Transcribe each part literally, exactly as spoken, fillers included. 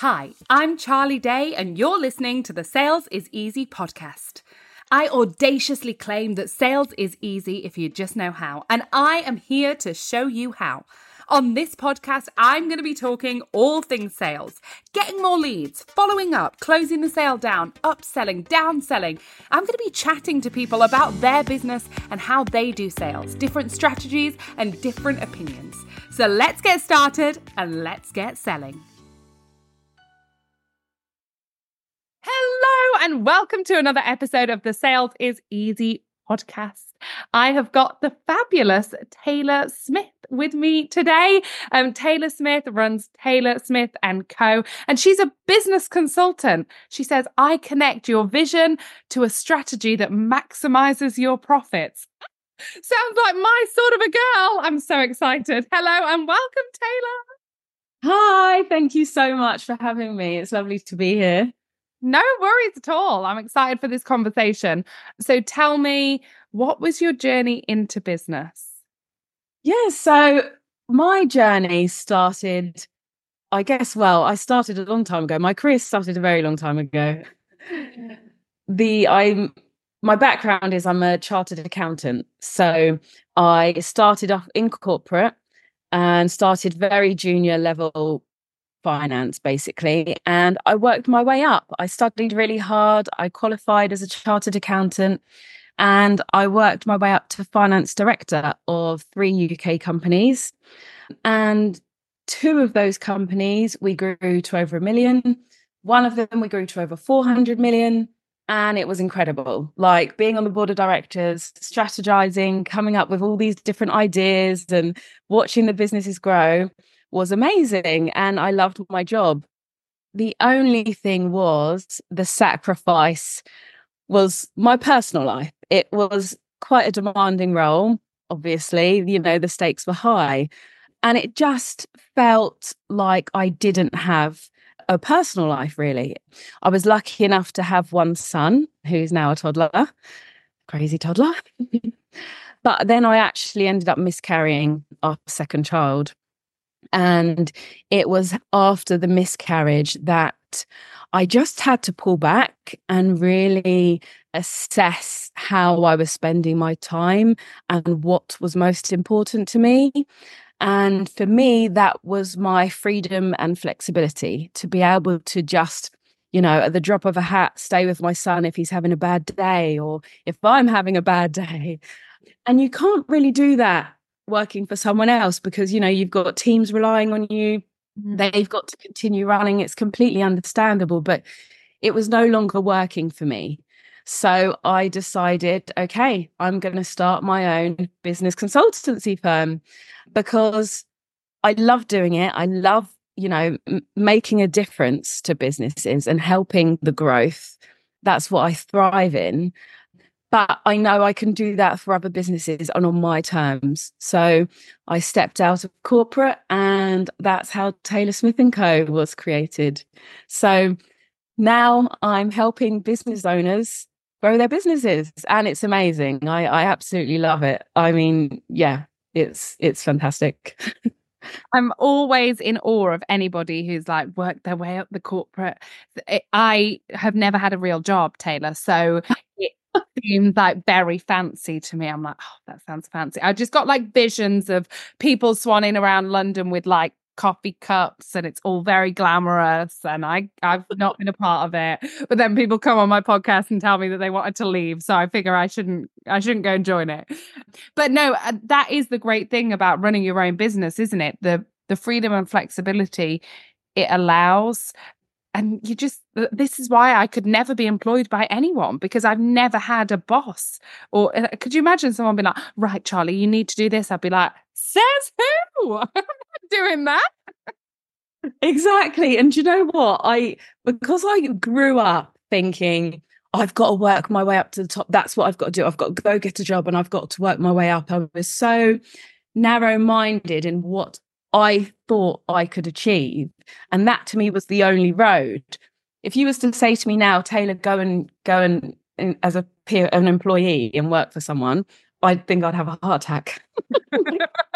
Hi, I'm Charlie Day and you're listening to the Sales is Easy podcast. I audaciously claim that sales is easy if you just know how, and I am here to show you how. On this podcast, I'm going to be talking all things sales, getting more leads, following up, closing the sale down, upselling, downselling. I'm going to be chatting to people about their business and how they do sales, different strategies and different opinions. So let's get started and let's get selling. Hello and welcome to another episode of the Sales is Easy podcast. I have got the fabulous Taylor Smith with me today. Um, Taylor Smith runs Taylor Smith and Co. and she's a business consultant. She says, I connect your vision to a strategy that maximizes your profits. Sounds like my sort of a girl. I'm so excited. Hello and welcome, Taylor. Hi, thank you so much for having me. It's lovely to be here. No worries at all. I'm excited for this conversation. So tell me, what was your journey into business? Yeah, so my journey started, I guess, well, I started a long time ago. My career started a very long time ago. The I'm my background is I'm a chartered accountant. So I started off in corporate and started very junior level finance, basically, and I worked my way up. I studied really hard. I qualified as a chartered accountant, and I worked my way up to finance director of three U K companies. And two of those companies we grew to over a million. One of them we grew to over four hundred million, and it was incredible. Like being on the board of directors, strategizing, coming up with all these different ideas, and watching the businesses grow was amazing, and I loved my job. The only thing was the sacrifice was my personal life. It was quite a demanding role, obviously, you know, the stakes were high, and it just felt like I didn't have a personal life, really. I was lucky enough to have one son who's now a toddler, crazy toddler. But then I actually ended up miscarrying our second child. And it was after the miscarriage that I just had to pull back and really assess how I was spending my time and what was most important to me. And for me, that was my freedom and flexibility to be able to just, you know, at the drop of a hat, stay with my son if he's having a bad day or if I'm having a bad day. And you can't really do that working for someone else, because you know you've got teams relying on you, they've got to continue running. It's completely understandable, but it was no longer working for me. So I decided, okay, I'm going to start my own business consultancy firm, because I love doing it. I love, you know, m- making a difference to businesses and helping the growth. That's what I thrive in. But I know I can do that for other businesses and on my terms. So I stepped out of corporate, and that's how Taylor Smith and Co was created. So now I'm helping business owners grow their businesses, and it's amazing. I, I absolutely love it. I mean, yeah, it's it's fantastic. I'm always in awe of anybody who's like worked their way up the corporate. I have never had a real job, Taylor. So it seemed like very fancy to me. I'm like, oh, that sounds fancy. I just got like visions of people swanning around London with like coffee cups, and it's all very glamorous, and I, I've not been a part of it. But then people come on my podcast and tell me that they wanted to leave, so I figure I shouldn't I shouldn't go and join it. But no, that is the great thing about running your own business, isn't it? The the freedom and flexibility it allows. And you just, this is why I could never be employed by anyone, because I've never had a boss. Or could you imagine someone being like, right, Charlie, you need to do this? I'd be like, says who? I'm not doing that. Exactly. And do you know what? I, because I grew up thinking, I've got to work my way up to the top. That's what I've got to do. I've got to go get a job and I've got to work my way up. I was so narrow-minded in what I thought I could achieve. And that to me was the only road. If you was to say to me now, Taylor, go and go and, and as a peer, an employee and work for someone, I think I'd have a heart attack.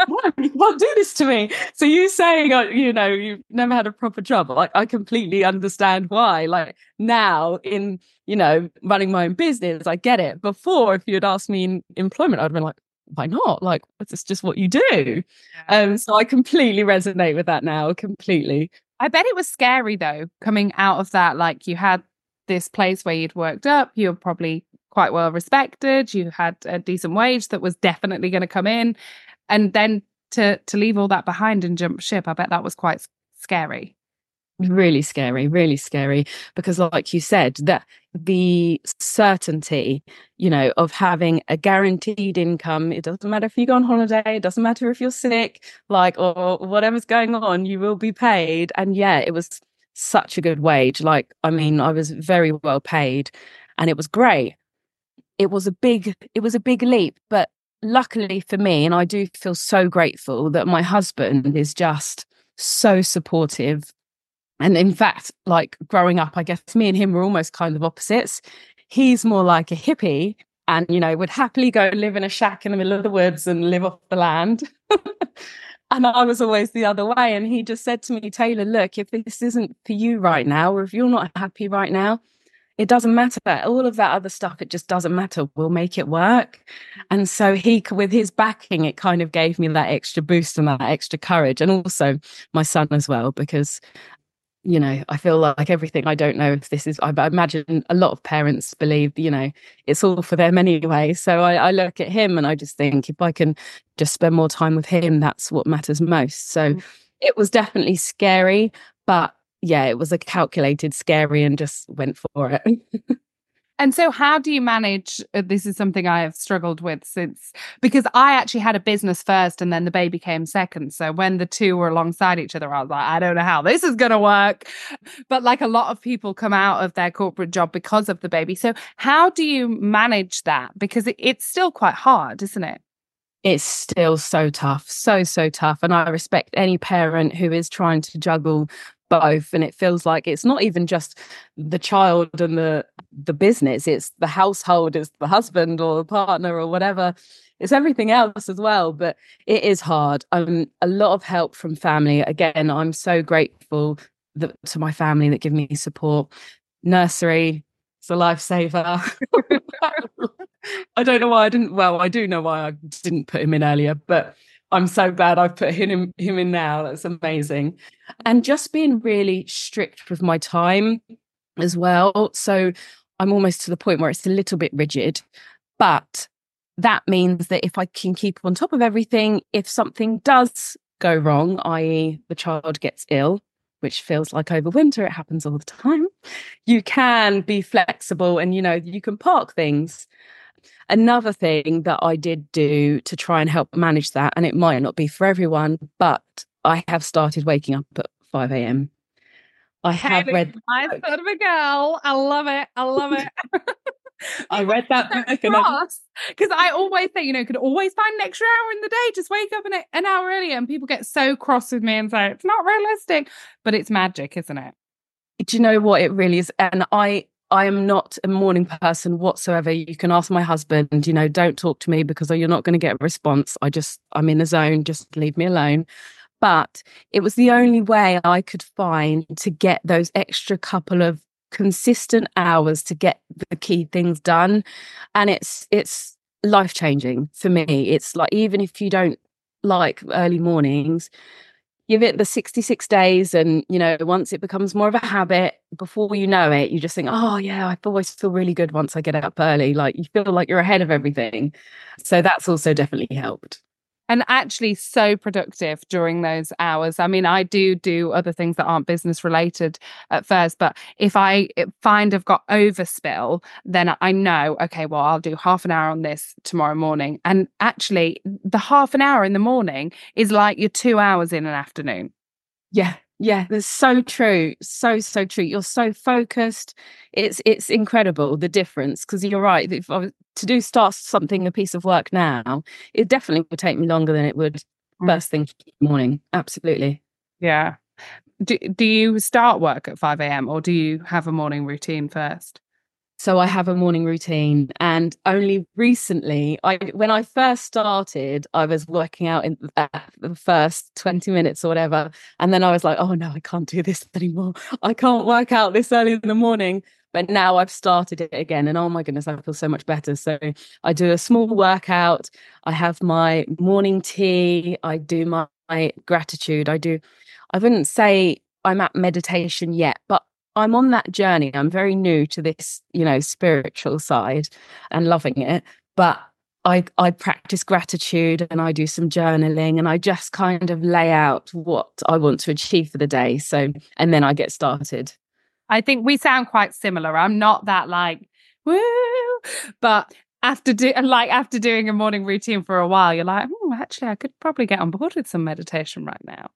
What? You can't do this to me. So you saying, you know, you've never had a proper job. Like, I completely understand why. Like now in, you know, running my own business, I get it. Before, if you'd asked me in employment, I'd have been like, why not? Like, it's just what you do. Um, so I completely resonate with that now, completely. I bet it was scary, though, coming out of that. Like, you had this place where you'd worked up, you're probably quite well respected, you had a decent wage that was definitely going to come in, and then to to leave all that behind and jump ship, I bet that was quite scary. Really scary, really scary, because like you said, that the certainty, you know, of having a guaranteed income, it doesn't matter if you go on holiday, it doesn't matter if you're sick, like, or whatever's going on, you will be paid. And yeah, it was such a good wage. Like, I mean, I was very well paid and it was great. It was a big, it was a big leap, but luckily for me, and I do feel so grateful that my husband is just so supportive. And in fact, like growing up, I guess me and him were almost kind of opposites. He's more like a hippie and, you know, would happily go live in a shack in the middle of the woods and live off the land. And I was always the other way. And he just said to me, Taylor, look, if this isn't for you right now, or if you're not happy right now, it doesn't matter. All of that other stuff, it just doesn't matter. We'll make it work. And so he, with his backing, it kind of gave me that extra boost and that extra courage. And also my son as well, because, you know, I feel like everything, I don't know if this is, I imagine a lot of parents believe, you know, it's all for them anyway. So I, I look at him and I just think, if I can just spend more time with him, that's what matters most. So it was definitely scary, but yeah, it was a calculated scary and just went for it. And so how do you manage, uh, this is something I have struggled with since, because I actually had a business first and then the baby came second. So when the two were alongside each other, I was like, I don't know how this is going to work. But like a lot of people come out of their corporate job because of the baby. So how do you manage that? Because it, it's still quite hard, isn't it? It's still so tough, so, so tough. And I respect any parent who is trying to juggle both, and it feels like it's not even just the child and the the business, it's the household, it's the husband or the partner or whatever, it's everything else as well. But it is hard. Um a lot of help from family. Again, I'm so grateful that, to my family that give me support. Nursery, it's a lifesaver. I don't know why I didn't well I do know why I didn't put him in earlier, but I'm so glad I've put him, him in now. That's amazing. And just being really strict with my time as well. So I'm almost to the point where it's a little bit rigid. But that means that if I can keep on top of everything, if something does go wrong, that is the child gets ill, which feels like over winter, it happens all the time, you can be flexible and, you know, you can park things. Another thing that I did do to try and help manage that, and it might not be for everyone, but I have started waking up at five a.m. I have hey, read... I'm sort of a girl. I love it. I love it. I read that book. Because I always think, you know, could always find an extra hour in the day. Just wake up an, an hour earlier. And people get so cross with me and say, it's not realistic. But it's magic, isn't it? Do you know what? It really is. And I... I am not a morning person whatsoever. You can ask my husband, you know, don't talk to me because you're not going to get a response. I just, I'm in the zone, just leave me alone. But it was the only way I could find to get those extra couple of consistent hours to get the key things done. And it's, it's life-changing for me. It's like, even if you don't like early mornings, give it the sixty-six days and, you know, once it becomes more of a habit, before you know it, you just think, oh, yeah, I always feel really good once I get up early. Like, you feel like you're ahead of everything. So that's also definitely helped. And actually so productive during those hours. I mean, I do do other things that aren't business related at first, but if I find I've got overspill, then I know, okay, well, I'll do half an hour on this tomorrow morning. And actually the half an hour in the morning is like your two hours in an afternoon. Yeah. Yeah, that's so true. So, so true. You're so focused. It's it's incredible, the difference, because you're right. If I was to do start something, a piece of work now, it definitely would take me longer than it would first thing in the morning. Absolutely. Yeah. Do, do you start work at five a.m. or do you have a morning routine first? So I have a morning routine. And only recently, I when I first started, I was working out in the first twenty minutes or whatever. And then I was like, oh, no, I can't do this anymore. I can't work out this early in the morning. But now I've started it again. And oh, my goodness, I feel so much better. So I do a small workout. I have my morning tea. I do my, my gratitude. I do. I wouldn't say I'm at meditation yet, but I'm on that journey. I'm very new to this, you know, spiritual side and loving it. But I I practice gratitude and I do some journaling and I just kind of lay out what I want to achieve for the day. So, and then I get started. I think we sound quite similar. I'm not that like, woo, but after do like after doing a morning routine for a while, you're like, oh, actually, I could probably get on board with some meditation right now.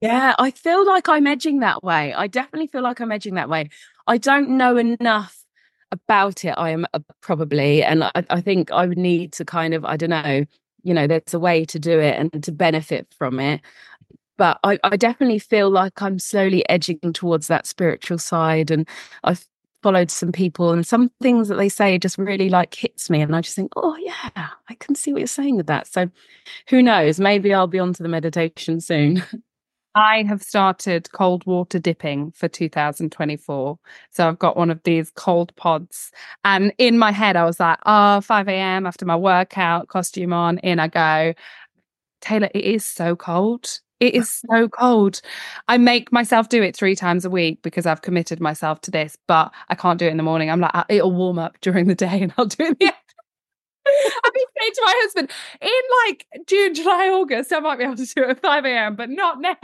Yeah, I feel like I'm edging that way. I definitely feel like I'm edging that way. I don't know enough about it, I am uh, probably. And I, I think I would need to kind of, I don't know, you know, there's a way to do it and to benefit from it. But I, I definitely feel like I'm slowly edging towards that spiritual side. And I've followed some people and some things that they say just really like hits me. And I just think, oh, yeah, I can see what you're saying with that. So who knows? Maybe I'll be onto the meditation soon. I have started cold water dipping for two thousand twenty-four. So I've got one of these cold pods. And in my head, I was like, oh, five a.m. after my workout, costume on, in I go. Taylor, it is so cold. It is so cold. I make myself do it three times a week because I've committed myself to this, but I can't do it in the morning. I'm like, it'll warm up during the day and I'll do it in the afternoon. I've been saying to my husband, in like June, July, August, I might be able to do it at five a.m., but not now.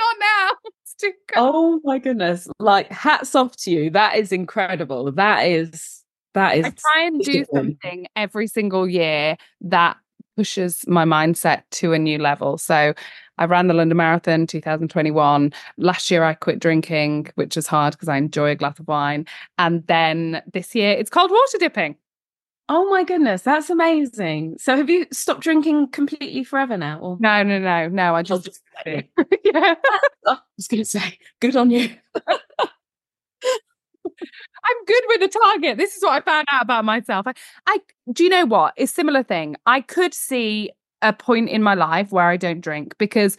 Not now. It's too cold. Oh my goodness. Like, hats off to you. That is incredible. That is, that is. I try and do something every single year that pushes my mindset to a new level. So I ran the London Marathon two thousand twenty-one. Last year, I quit drinking, which is hard because I enjoy a glass of wine. And then this year, it's cold water dipping. Oh my goodness, that's amazing. So have you stopped drinking completely forever now? Or? No, no, no, no. I just, just yeah. I was going to say, good on you. I'm good with a target. This is what I found out about myself. I, I, do you know what? It's a similar thing. I could see a point in my life where I don't drink because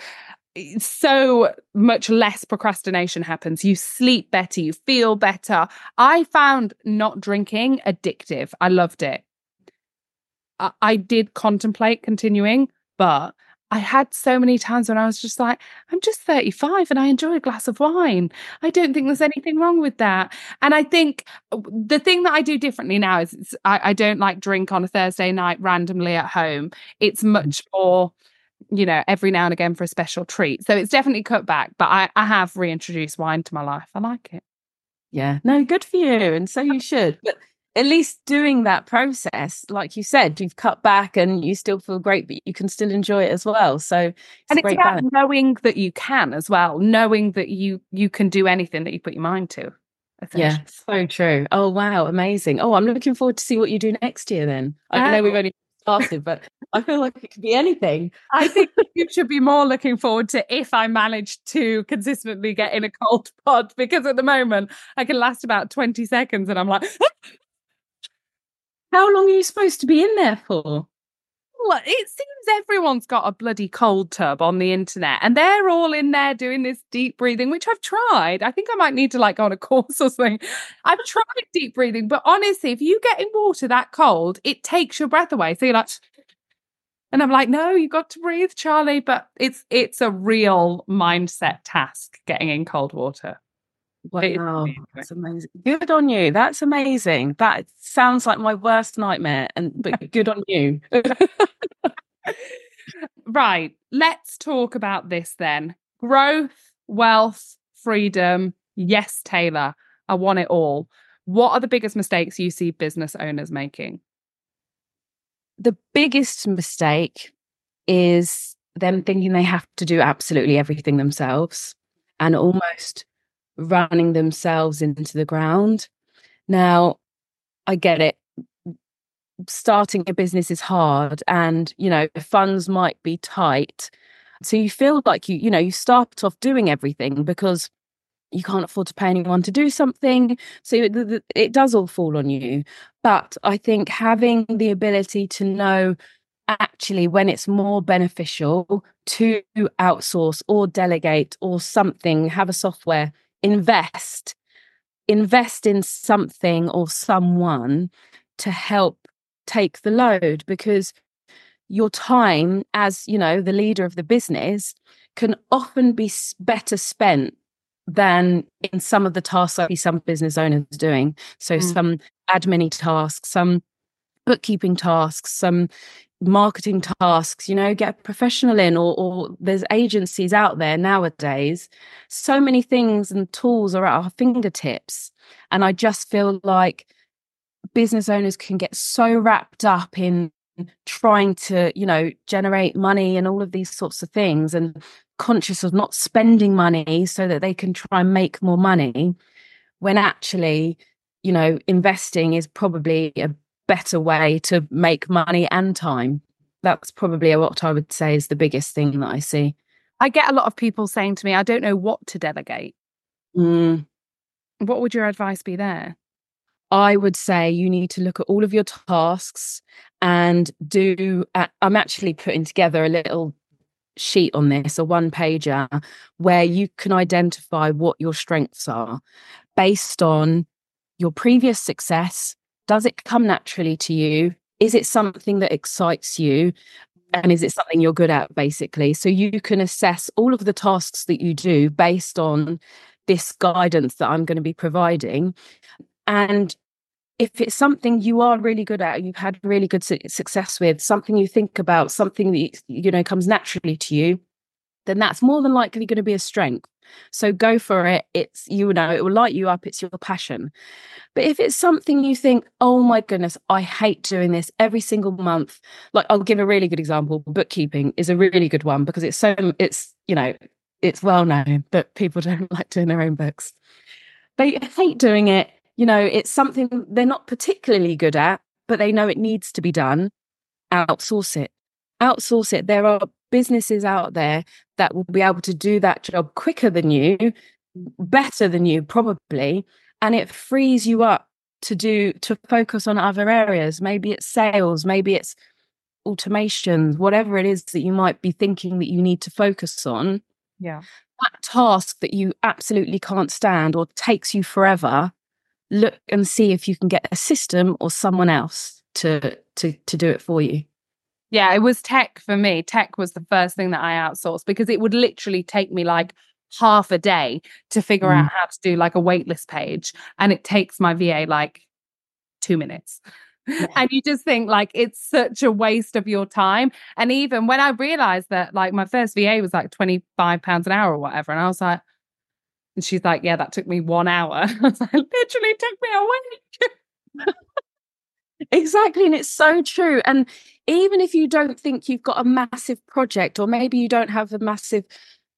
so much less procrastination happens. You sleep better, you feel better. I found not drinking addictive. I loved it. I, I did contemplate continuing, but I had so many times when I was just like, I'm just thirty-five and I enjoy a glass of wine. I don't think there's anything wrong with that. And I think the thing that I do differently now is I, I don't like drink on a Thursday night randomly at home. It's much more, you know, every now and again for a special treat. So it's definitely cut back, but I, I have reintroduced wine to my life. I like it. Yeah, no, good for you. And so you should. But at least doing that process, like you said, you've cut back and you still feel great, but you can still enjoy it as well. So it's and a great it's about balance. Knowing that you can as well, knowing that you you can do anything that you put your mind to. Yeah, so true. Oh, wow. Amazing. Oh, I'm looking forward to see what you do next year then. I um, know we've only started, but I feel like it could be anything. I think you should be more looking forward to if I manage to consistently get in a cold pod, because at the moment I can last about twenty seconds and I'm like, how long are you supposed to be in there for? Well, it seems everyone's got a bloody cold tub on the internet and they're all in there doing this deep breathing, which I've tried. I think I might need to like go on a course or something. I've tried deep breathing, but honestly, if you get in water that cold, it takes your breath away. So you're like, and I'm like, no, you got to breathe, Charlie. But it's it's a real mindset task getting in cold water. Wow, that's amazing. Good on you. That's amazing. That sounds like my worst nightmare, and but good on you. Right, let's talk about this then. Growth, wealth, freedom. Yes, Taylor, I want it all. What are the biggest mistakes you see business owners making? The biggest mistake is them thinking they have to do absolutely everything themselves and almost running themselves into the ground. Now, I get it. Starting a business is hard and, you know, funds might be tight. So you feel like you, you know, you start off doing everything because you can't afford to pay anyone to do something. So it, it does all fall on you. But I think having the ability to know actually when it's more beneficial to outsource or delegate or something, have a software, invest, invest in something or someone to help take the load, because your time as, you know, the leader of the business can often be better spent than in some of the tasks that some business owners are doing. So mm. some admin tasks, some bookkeeping tasks, some marketing tasks, you know, get a professional in, or, or there's agencies out there nowadays. So many things and tools are at our fingertips. And I just feel like business owners can get so wrapped up in trying to, you know, generate money and all of these sorts of things, and conscious of not spending money so that they can try and make more money, when actually, you know, investing is probably a better way to make money and time. That's probably what I would say is the biggest thing that I see. I get a lot of people saying to me, I don't know what to delegate. Mm. What would your advice be there? I would say you need to look at all of your tasks and do, uh, I'm actually putting together a little sheet on this, a one pager, where you can identify what your strengths are based on your previous success. Does it come naturally to you? Is it something that excites you? And is it something you're good at, basically? So you can assess all of the tasks that you do based on this guidance that I'm going to be providing. And if it's something you are really good at, you've had really good su- success with, something you think about, something that, you know, comes naturally to you, then that's more than likely going to be a strength. So go for it. It's, you know, it will light you up. It's your passion. But if it's something you think, oh my goodness, I hate doing this every single month. Like, I'll give a really good example. Bookkeeping is a really good one because it's so, it's, you know, it's well known that people don't like doing their own books. They hate doing it. You know, it's something they're not particularly good at, but they know it needs to be done. Outsource it. Outsource it. There are businesses out there that will be able to do that job quicker than you, better than you, probably. And it frees you up to do, to focus on other areas. Maybe it's sales, maybe it's automations, whatever it is that you might be thinking that you need to focus on. Yeah. That task that you absolutely can't stand or takes you forever, look and see if you can get a system or someone else to to to do it for you. Yeah, it was tech for me. Tech was the first thing that I outsourced because it would literally take me like half a day to figure mm. out how to do like a waitlist page. And it takes my V A like two minutes. Yeah. And you just think like it's such a waste of your time. And even when I realized that like my first V A was like twenty-five pounds an hour or whatever. And I was like, and she's like, yeah, that took me one hour. I was like, literally took me a week. Exactly. And it's so true. And even if you don't think you've got a massive project, or maybe you don't have a massive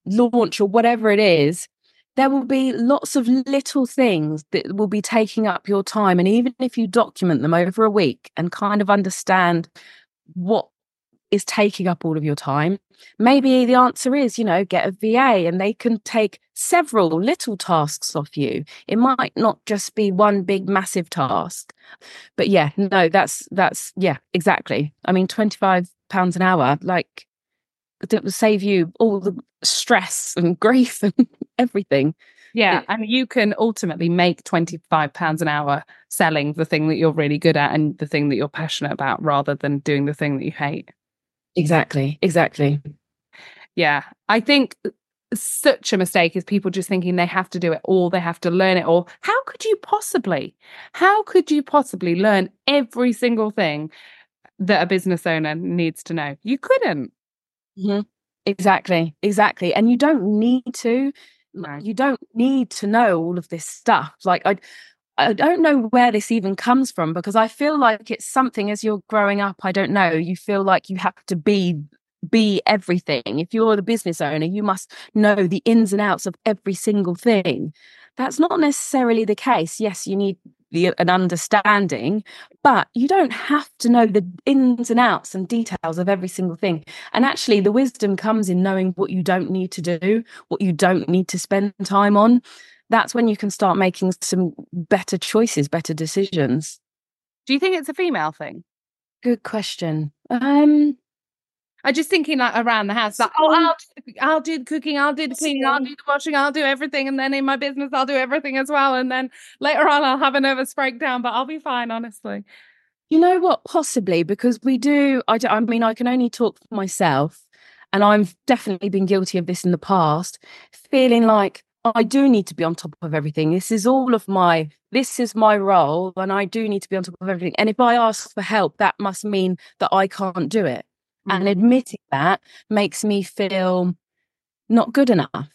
launch or whatever it is, there will be lots of little things that will be taking up your time. And even if you document them over a week and kind of understand what is taking up all of your time, maybe the answer is, you know, get a V A and they can take several little tasks off you. It might not just be one big massive task. But yeah, no, that's that's yeah, exactly. I mean, twenty-five pounds an hour, like, that will save you all the stress and grief and everything. Yeah, it, and you can ultimately make twenty-five pounds an hour selling the thing that you're really good at and the thing that you're passionate about, rather than doing the thing that you hate. Exactly, exactly. Yeah, I think such a mistake is people just thinking they have to do it all, they have to learn it all. How could you possibly, how could you possibly learn every single thing that a business owner needs to know? You couldn't. Mm-hmm. Exactly, exactly. And you don't need to. No. You don't need to know all of this stuff. Like, I I don't know where this even comes from, because I feel like it's something as you're growing up, I don't know, you feel like you have to be be everything. If you're the business owner, you must know the ins and outs of every single thing. That's not necessarily the case. Yes, you need the, an understanding, but you don't have to know the ins and outs and details of every single thing. And actually, the wisdom comes in knowing what you don't need to do, what you don't need to spend time on, that's when you can start making some better choices, better decisions. Do you think it's a female thing? Good question. Um, I'm just thinking like around the house, like, oh, I'll do, I'll do the cooking, I'll do the cleaning, I'll do the washing, I'll do everything. And then in my business, I'll do everything as well. And then later on, I'll have a nervous breakdown, but I'll be fine, honestly. You know what? Possibly, because we do, I, do, I mean, I can only talk for myself, and I've definitely been guilty of this in the past, feeling like I do need to be on top of everything. This is all of my, this is my role, and I do need to be on top of everything. And if I ask for help, that must mean that I can't do it. Mm. And admitting that makes me feel not good enough.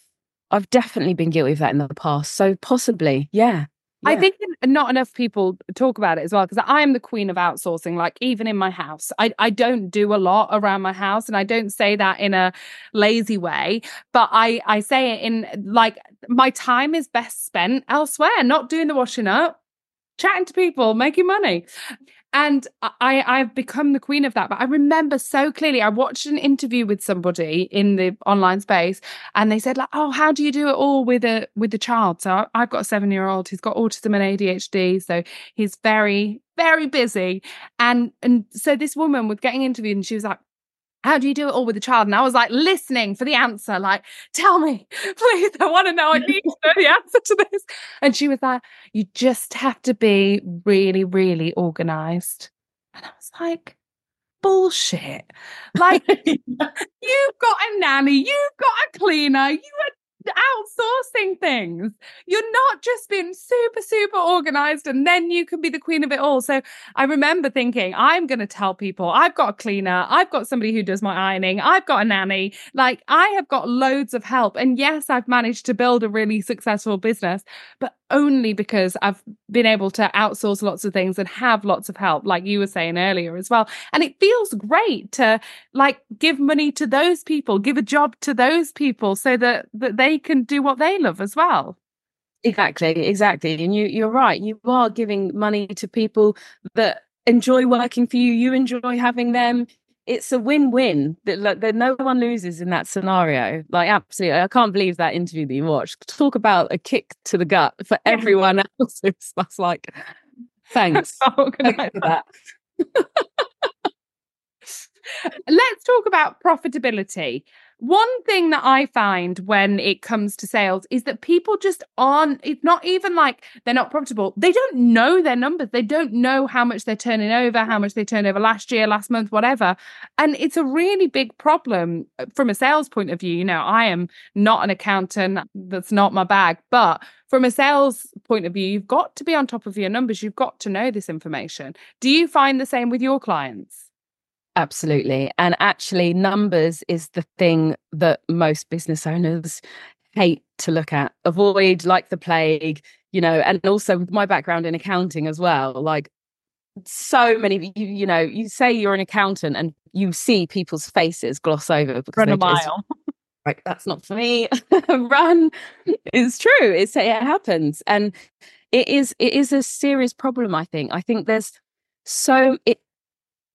I've definitely been guilty of that in the past. So possibly, yeah. Yeah. I think not enough people talk about it as well, because I am the queen of outsourcing, like even in my house. I, I don't do a lot around my house, and I don't say that in a lazy way, but I, I say it in like my time is best spent elsewhere, not doing the washing up, chatting to people, making money. And I, I've become the queen of that. But I remember so clearly, I watched an interview with somebody in the online space, and they said, like, oh, how do you do it all with a with a child? So I've got a seven-year-old who's got autism and A D H D. So he's very, very busy. And and so this woman was getting interviewed, and she was like, how do you do it all with a child? And I was like listening for the answer, like, tell me, please, I want to know, I need to know the answer to this. And she was like, you just have to be really, really organised. And I was like, bullshit. Like, you've got a nanny, you've got a cleaner, you are outsourcing things. You're not just being super, super organized, and then you can be the queen of it all. So I remember thinking, I'm going to tell people I've got a cleaner, I've got somebody who does my ironing, I've got a nanny, like I have got loads of help. And yes, I've managed to build a really successful business, but only because I've been able to outsource lots of things and have lots of help, like you were saying earlier as well. And it feels great to like give money to those people, give a job to those people so that, that they can do what they love as well. Exactly, exactly. And you, you're right. You are giving money to people that enjoy working for you. You enjoy having them. It's a win-win. That, like, that no one loses in that scenario. Like, absolutely. I can't believe that interview that you watched. Talk about a kick to the gut for everyone else. That's like, thanks. Oh, thanks for that. Let's talk about profitability. One thing that I find when it comes to sales is that people just aren't, it's not even like they're not profitable. They don't know their numbers. They don't know how much they're turning over, how much they turned over last year, last month, whatever. And it's a really big problem from a sales point of view. You know, I am not an accountant. That's not my bag. But from a sales point of view, you've got to be on top of your numbers. You've got to know this information. Do you find the same with your clients? Absolutely. And actually, numbers is the thing that most business owners hate to look at, avoid like the plague, you know, and also with my background in accounting as well, like so many, you, you know, you say you're an accountant and you see people's faces gloss over because run a mile. Like, that's not for me. Run. It's true. It's, it happens. And it is, it is a serious problem, I think. I think there's so... it.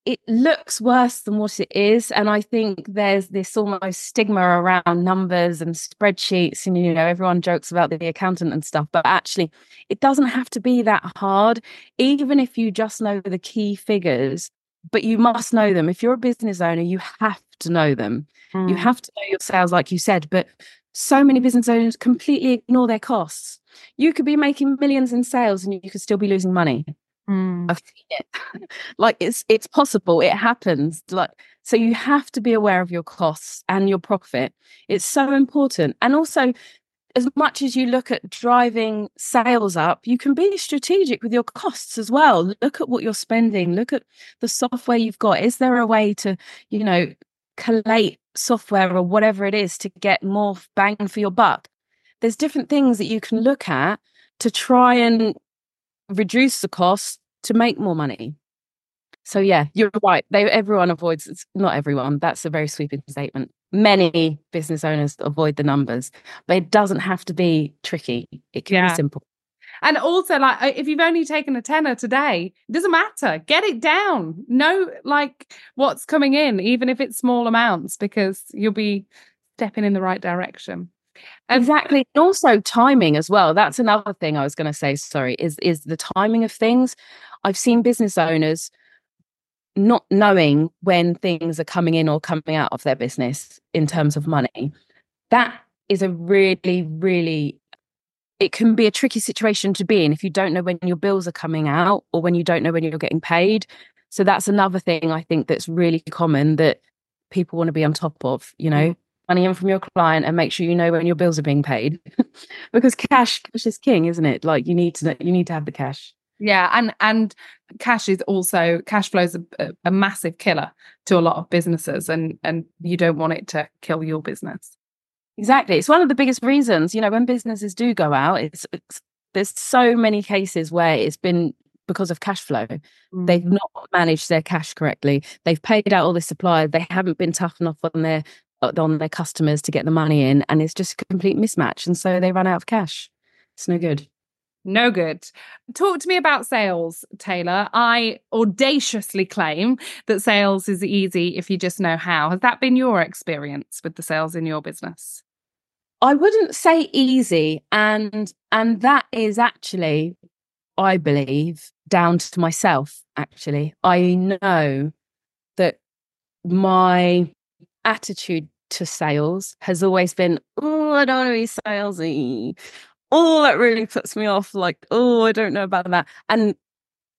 It looks worse than what it is. And I think there's this almost stigma around numbers and spreadsheets. And, you know, everyone jokes about the accountant and stuff, but actually it doesn't have to be that hard, even if you just know the key figures, but you must know them. If you're a business owner, you have to know them. Mm. You have to know your sales, like you said, but so many business owners completely ignore their costs. You could be making millions in sales and you could still be losing money. Mm. I've seen it. Like it's it's possible. It happens. Like, so you have to be aware of your costs and your profit. It's so important. And also, as much as you look at driving sales up, you can be strategic with your costs as well. Look at what you're spending. Look at the software you've got. Is there a way to, you know, collate software or whatever it is to get more bang for your buck? There's different things that you can look at to try and reduce the cost to make more money. So yeah, you're right. They everyone avoids, it's not everyone, that's a very sweeping statement. Many business owners avoid the numbers, but it doesn't have to be tricky. It can yeah. be simple. And also, like, if you've only taken a tenner today, it doesn't matter. Get it down. Know like what's coming in, even if it's small amounts, because you'll be stepping in the right direction. Exactly. And also timing as well. That's another thing I was going to say, sorry, is, is the timing of things. I've seen business owners not knowing when things are coming in or coming out of their business in terms of money. That is a really, really, it can be a tricky situation to be in if you don't know when your bills are coming out or when you don't know when you're getting paid. So that's another thing I think that's really common that people want to be on top of, you know, money in from your client and make sure you know when your bills are being paid because cash, cash is king, isn't it? Like you need to, you need to have the cash. Yeah. And, and cash is also, cash flow is a, a massive killer to a lot of businesses, and, and you don't want it to kill your business. Exactly. It's one of the biggest reasons, you know, when businesses do go out, it's, it's there's so many cases where it's been because of cash flow. Mm. They've not managed their cash correctly. They've paid out all the suppliers. They haven't been tough enough on their, on their customers to get the money in. And it's just a complete mismatch. And so they run out of cash. It's no good. No good. Talk to me about sales, Taylor. I audaciously claim that sales is easy if you just know how. Has that been your experience with the sales in your business? I wouldn't say easy. And and that is actually, I believe, down to myself, actually. I know that my attitude to sales has always been, oh, I don't want to be salesy. Oh, that really puts me off. Like, oh, I don't know about that. And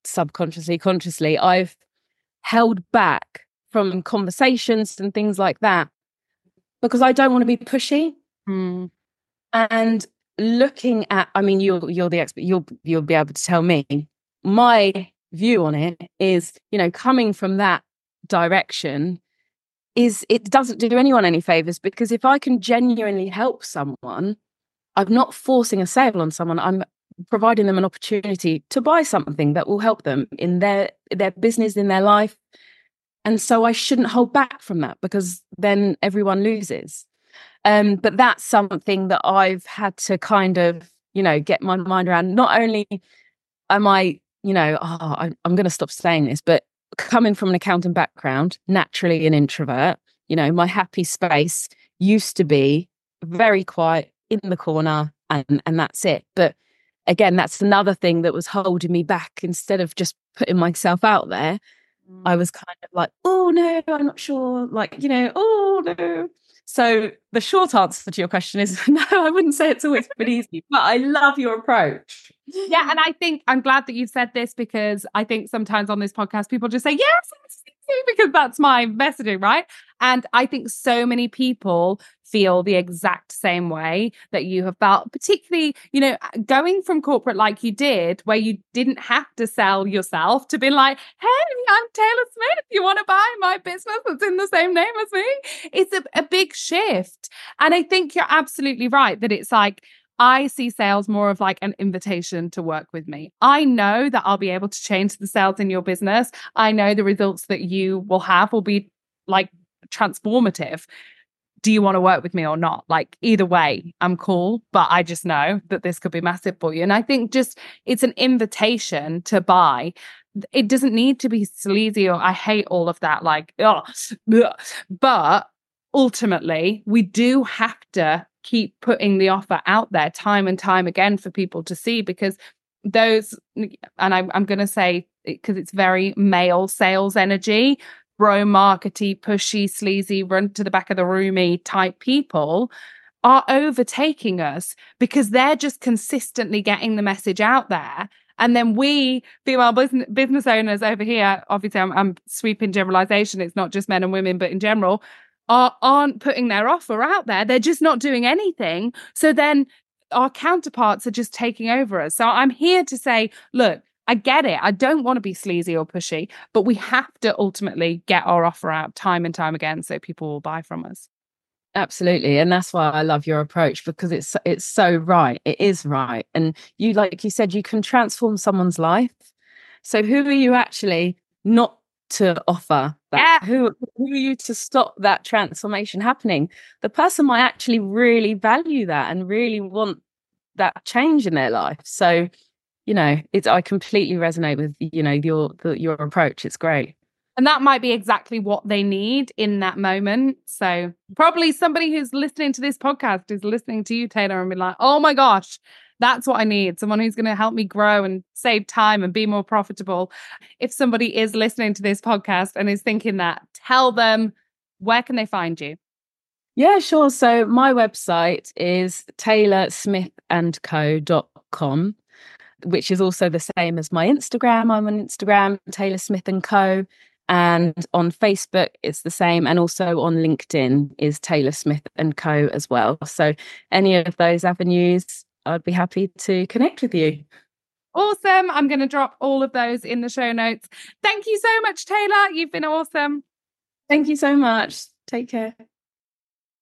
subconsciously, consciously, I've held back from conversations and things like that because I don't want to be pushy. Mm. And looking at, I mean, you're you're the expert. You'll you'll be able to tell me. My view on it is, you know, coming from that direction is it doesn't do anyone any favors, because if I can genuinely help someone, I'm not forcing a sale on someone. I'm providing them an opportunity to buy something that will help them in their, their business, in their life. And so I shouldn't hold back from that, because then everyone loses. Um, but that's something that I've had to kind of, you know, get my mind around. Not only am I, you know, oh, I'm, I'm going to stop saying this, but coming from an accountant background, naturally an introvert, you know, my happy space used to be very quiet, in the corner, and and that's it. But again, that's another thing that was holding me back. Instead of just putting myself out there, I was kind of like, oh no, I'm not sure, like, you know, oh no. So the short answer to your question is no, I wouldn't say it's always been easy, but I love your approach. Yeah, and I think I'm glad that you've said this, because I think sometimes on this podcast people just say yes, because that's my messaging, right? And I think so many people feel the exact same way that you have felt, particularly, you know, going from corporate like you did, where you didn't have to sell yourself, to be like, hey, I'm Taylor Smith. You want to buy my business that's in the same name as me? It's a, a big shift. And I think you're absolutely right that it's like, I see sales more of like an invitation to work with me. I know that I'll be able to change the sales in your business. I know the results that you will have will be like transformative. Do you want to work with me or not? Like either way, I'm cool, but I just know that this could be massive for you. And I think just it's an invitation to buy. It doesn't need to be sleazy, or I hate all of that. Like, ugh, ugh. But ultimately, we do have to keep putting the offer out there time and time again for people to see, because those, and I, I'm going to say, because it's very male sales energy, bro markety, pushy, sleazy, run to the back of the roomy type people are overtaking us, because they're just consistently getting the message out there. And then we, female business, business owners over here, obviously I'm, I'm sweeping generalization, it's not just men and women, but in general, Are, aren't putting their offer out there. They're just not doing anything. So then our counterparts are just taking over us. So I'm here to say, look, I get it. I don't want to be sleazy or pushy, but we have to ultimately get our offer out time and time again so people will buy from us. Absolutely. And that's why I love your approach, because it's it's so right. It is right. And you, like you said, you can transform someone's life. So who are you actually not to offer that? Yeah. Who, who are you to stop that transformation happening? The person might actually really value that and really want that change in their life. So, you know, it's I completely resonate with, you know, your the, your approach. It's great. And that might be exactly what they need in that moment. So probably somebody who's listening to this podcast is listening to you, Taylor, and be like, oh my gosh, that's what I need. Someone who's going to help me grow and save time and be more profitable. If somebody is listening to this podcast and is thinking that, tell them, where can they find you? Yeah, sure. So my website is taylor smith and co dot com, which is also the same as my Instagram. I'm on Instagram, Taylor Smith and Co. And on Facebook, it's the same. And also on LinkedIn is Taylor Smith and Co as well. So any of those avenues, I'd be happy to connect with you. Awesome. I'm going to drop all of those in the show notes. Thank you so much, Taylor. You've been awesome. Thank you so much. Take care.